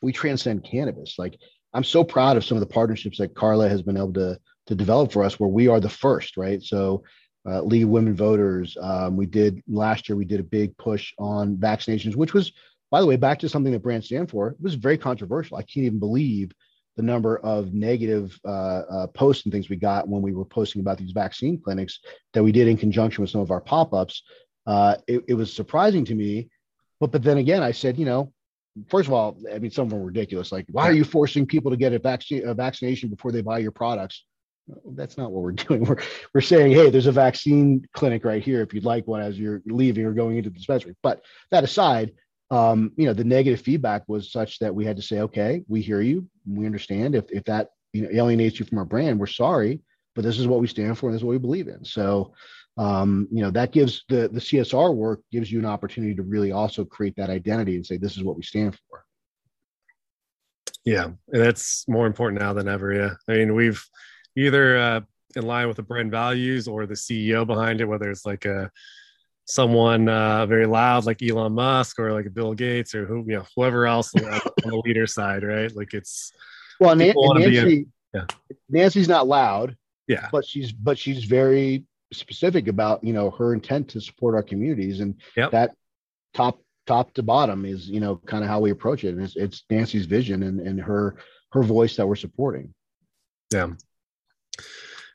we transcend cannabis. Like, I'm so proud of some of the partnerships that Carla has been able to, to develop for us, where we are the first, right? So uh, League of Women Voters, um, we did last year, we did a big push on vaccinations, which was, by the way, back to something that brands stand for. It was very controversial. I can't even believe the number of negative uh, uh, posts and things we got when we were posting about these vaccine clinics that we did in conjunction with some of our pop-ups. Uh, it, it was surprising to me, but, but then again, I said, you know, first of all, I mean, some of them were ridiculous. Like, why are you forcing people to get a, vac- a vaccination before they buy your products? Well, that's not what we're doing. We're we're saying, hey, there's a vaccine clinic right here if you'd like one as you're leaving or going into the dispensary. But that aside, um, you know, the negative feedback was such that we had to say, okay, we hear you, we understand. If if that, you know, alienates you from our brand, we're sorry, but this is what we stand for and this is what we believe in. So, um, you know, that gives the, the C S R work gives you an opportunity to really also create that identity and say, this is what we stand for. Yeah. And that's more important now than ever. Yeah. I mean, we've either, uh, in line with the brand values or the C E O behind it, whether it's like a, someone, uh, very loud, like Elon Musk or like Bill Gates or who, you know, whoever else on the leader side. Right. Like it's, well, Nan- Nancy, a, yeah. Nancy's not loud, yeah, but she's, but she's very specific about, you know, her intent to support our communities, and yep. that top top to bottom is, you know, kind of how we approach it. And it's, it's Nancy's vision and, and her her voice that we're supporting. Yeah.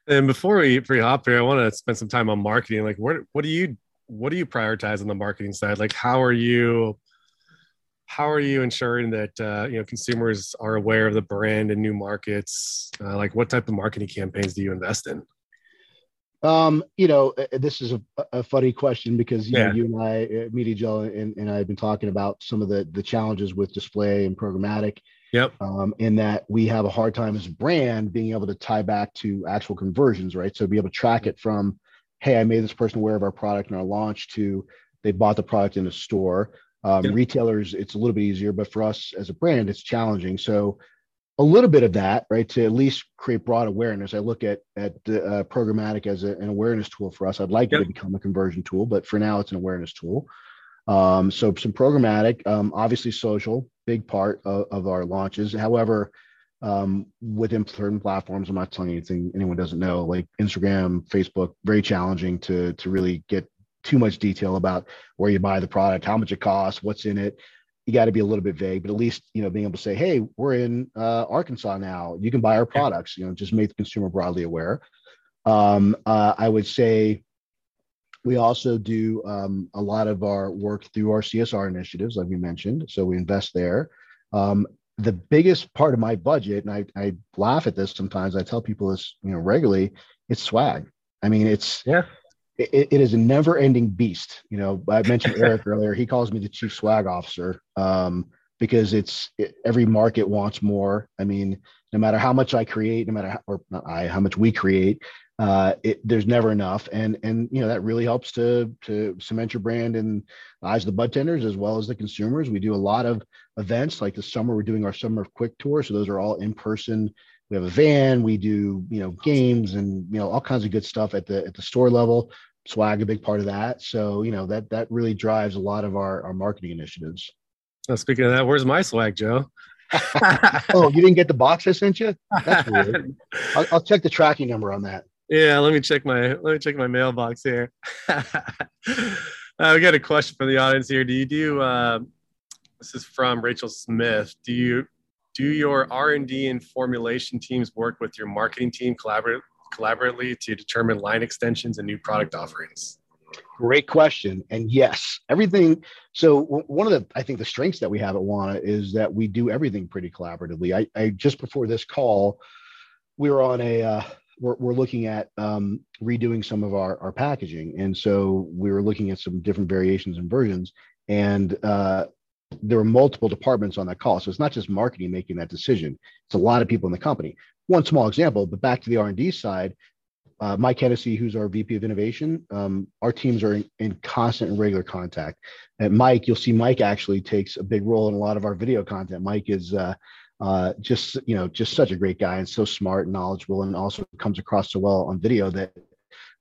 And before we pre hop here, I want to spend some time on marketing. Like, what what do you what do you prioritize on the marketing side? Like, how are you how are you ensuring that uh, you know, consumers are aware of the brand and new markets? Uh, like, what type of marketing campaigns do you invest in? Um, you know, this is a, a funny question because you, yeah. know, you and I, MediaJel and, and I have been talking about some of the, the challenges with display and programmatic. Yep. Um, in that we have a hard time as a brand being able to tie back to actual conversions, right? So be able to track it from, hey, I made this person aware of our product in our launch to they bought the product in a store. Um, yep. Retailers, it's a little bit easier, but for us as a brand, it's challenging. So a little bit of that, right, to at least create broad awareness. I look at at uh, programmatic as a, an awareness tool for us. I'd like yep. it to become a conversion tool, but for now, it's an awareness tool. Um, so some programmatic, um, obviously social, big part of, of our launches. However, um, within certain platforms, I'm not telling you anything anyone doesn't know, like Instagram, Facebook, very challenging to to really get too much detail about where you buy the product, how much it costs, what's in it. You got to be a little bit vague, but at least, you know, being able to say, hey, we're in uh, Arkansas now, you can buy our products, you know, just make the consumer broadly aware. Um, uh, I would say we also do um, a lot of our work through our C S R initiatives, like you mentioned. So we invest there. Um, the biggest part of my budget, and I, I laugh at this sometimes, I tell people this, you know, regularly, it's swag. I mean, it's, yeah. It, it is a never-ending beast. You know, I mentioned Eric earlier. He calls me the chief swag officer um, because it's it, every market wants more. I mean, no matter how much I create, no matter how, or not I, how much we create, uh, it, there's never enough. And and you know that really helps to to cement your brand in the eyes of the bud tenders as well as the consumers. We do a lot of events. Like this summer, we're doing our Summer of Quick Tour, so those are all in person. We have a van, we do, you know, games and, you know, all kinds of good stuff at the, at the store level, swag, a big part of that. So, you know, that, that really drives a lot of our, our marketing initiatives. Now, speaking of that, where's my swag, Joe? Oh, you didn't get the box I sent you? That's weird. I'll, I'll check the tracking number on that. Yeah. Let me check my, let me check my mailbox here. uh, we got a question from the audience here. Do you do, um, this is from Rachel Smith. Do you, Do your R and D and formulation teams work with your marketing team collaboratively to determine line extensions and new product offerings? Great question. And yes, everything. So one of the, I think the strengths that we have at Wana is that we do everything pretty collaboratively. I, I just before this call, we were on a, uh, we're, we're looking at um, redoing some of our, our packaging. And so we were looking at some different variations and versions, and uh, there were multiple departments on that call. So it's not just marketing making that decision. It's a lot of people in the company. One small example, but back to the R and D side, Uh, Mike Hennessy, who's our V P of Innovation, um, our teams are in, in constant and regular contact. And Mike, you'll see Mike actually takes a big role in a lot of our video content. Mike is uh, uh, just, you know, just such a great guy and so smart and knowledgeable, and also comes across so well on video that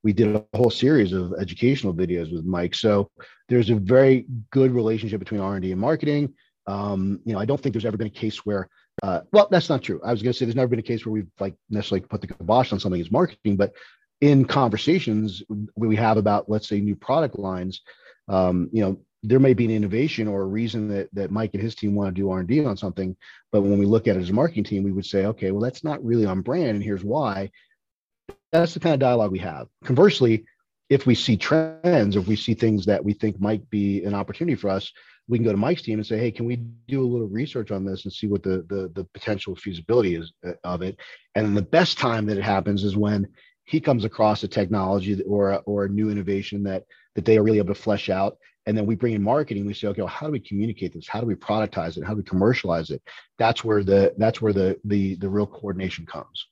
we did a whole series of educational videos with Mike. So there's a very good relationship between R and D and marketing. Um, you know, I don't think there's ever been a case where Uh, well, that's not true. I was going to say there's never been a case where we've like necessarily put the kibosh on something as marketing, but in conversations we have about, let's say, new product lines, um, you know, there may be an innovation or a reason that that Mike and his team want to do R and D on something. But when we look at it as a marketing team, we would say, okay, well, that's not really on brand, and here's why. That's the kind of dialogue we have. Conversely, if we see trends, if we see things that we think might be an opportunity for us, we can go to Mike's team and say, hey, can we do a little research on this and see what the, the, the potential feasibility is of it? And the best time that it happens is when he comes across a technology or a, or a new innovation that, that they are really able to flesh out. And then we bring in marketing. We say, okay, well, how do we communicate this? How do we productize it? How do we commercialize it? That's where the, that's where the, the, the real coordination comes.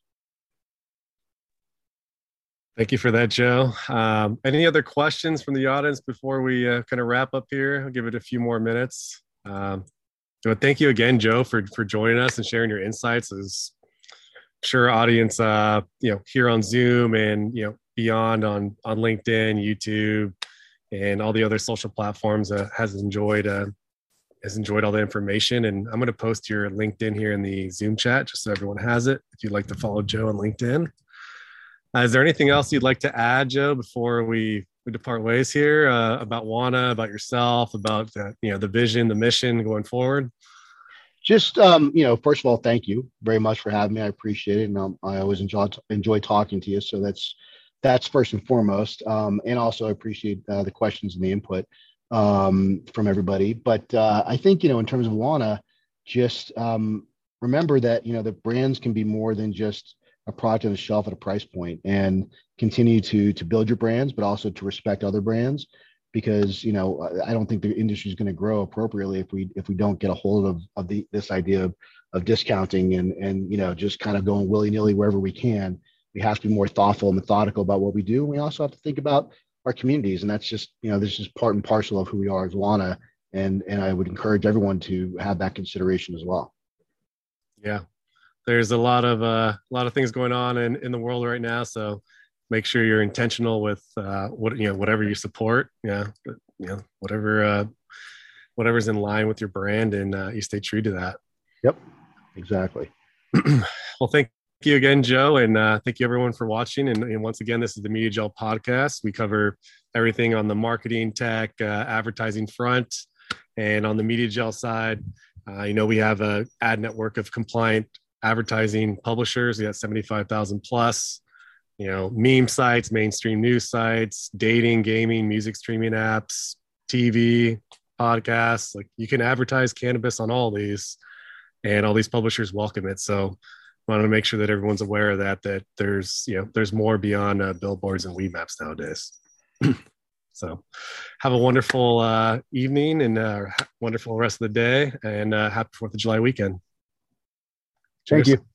Thank you for that, Joe. Um, any other questions from the audience before we uh, kind of wrap up here? I'll give it a few more minutes. Um, but thank you again, Joe, for, for joining us and sharing your insights. As sure, audience, uh, you know, here on Zoom and you know beyond on on LinkedIn, YouTube, and all the other social platforms uh, has enjoyed uh, has enjoyed all the information. And I'm going to post your LinkedIn here in the Zoom chat just so everyone has it. If you'd like to follow Joe on LinkedIn. Uh, is there anything else you'd like to add, Joe, before we, we depart ways here uh, about Wana, about yourself, about uh, you know the vision, the mission going forward? Just um, you know, first of all, thank you very much for having me. I appreciate it, and um, I always enjoy enjoy talking to you. So that's that's first and foremost, um, and also I appreciate uh, the questions and the input um, from everybody. But uh, I think you know, in terms of Wana, just um, remember that you know the brands can be more than just a product on the shelf at a price point, and continue to to build your brands, but also to respect other brands, because you know I don't think the industry is going to grow appropriately if we if we don't get a hold of of the, this idea of, of discounting and and you know just kind of going willy nilly wherever we can. We have to be more thoughtful and methodical about what we do, and we also have to think about our communities, and that's just you know this is part and parcel of who we are as Wana, and and I would encourage everyone to have that consideration as well. Yeah. There's a lot of uh, a lot of things going on in, in the world right now, so make sure you're intentional with uh, what you know, whatever you support. Yeah, but, you know, whatever uh, whatever's in line with your brand, and uh, you stay true to that. Yep, exactly. Well, thank you again, Joe, and uh, thank you everyone for watching. And, and once again, this is the MediaJel podcast. We cover everything on the marketing, tech, uh, advertising front, and on the MediaJel side, uh, you know, we have a ad network of compliant advertising publishers. We got seventy-five thousand plus, you know, meme sites, mainstream news sites, dating, gaming, music streaming apps, T V, podcasts. Like you can advertise cannabis on all these, and all these publishers welcome it. So I want to make sure that everyone's aware of that, that there's, you know, there's more beyond uh, billboards and weed maps nowadays. So have a wonderful uh, evening and a uh, wonderful rest of the day, and uh, happy fourth of July weekend. Cheers. Thank you.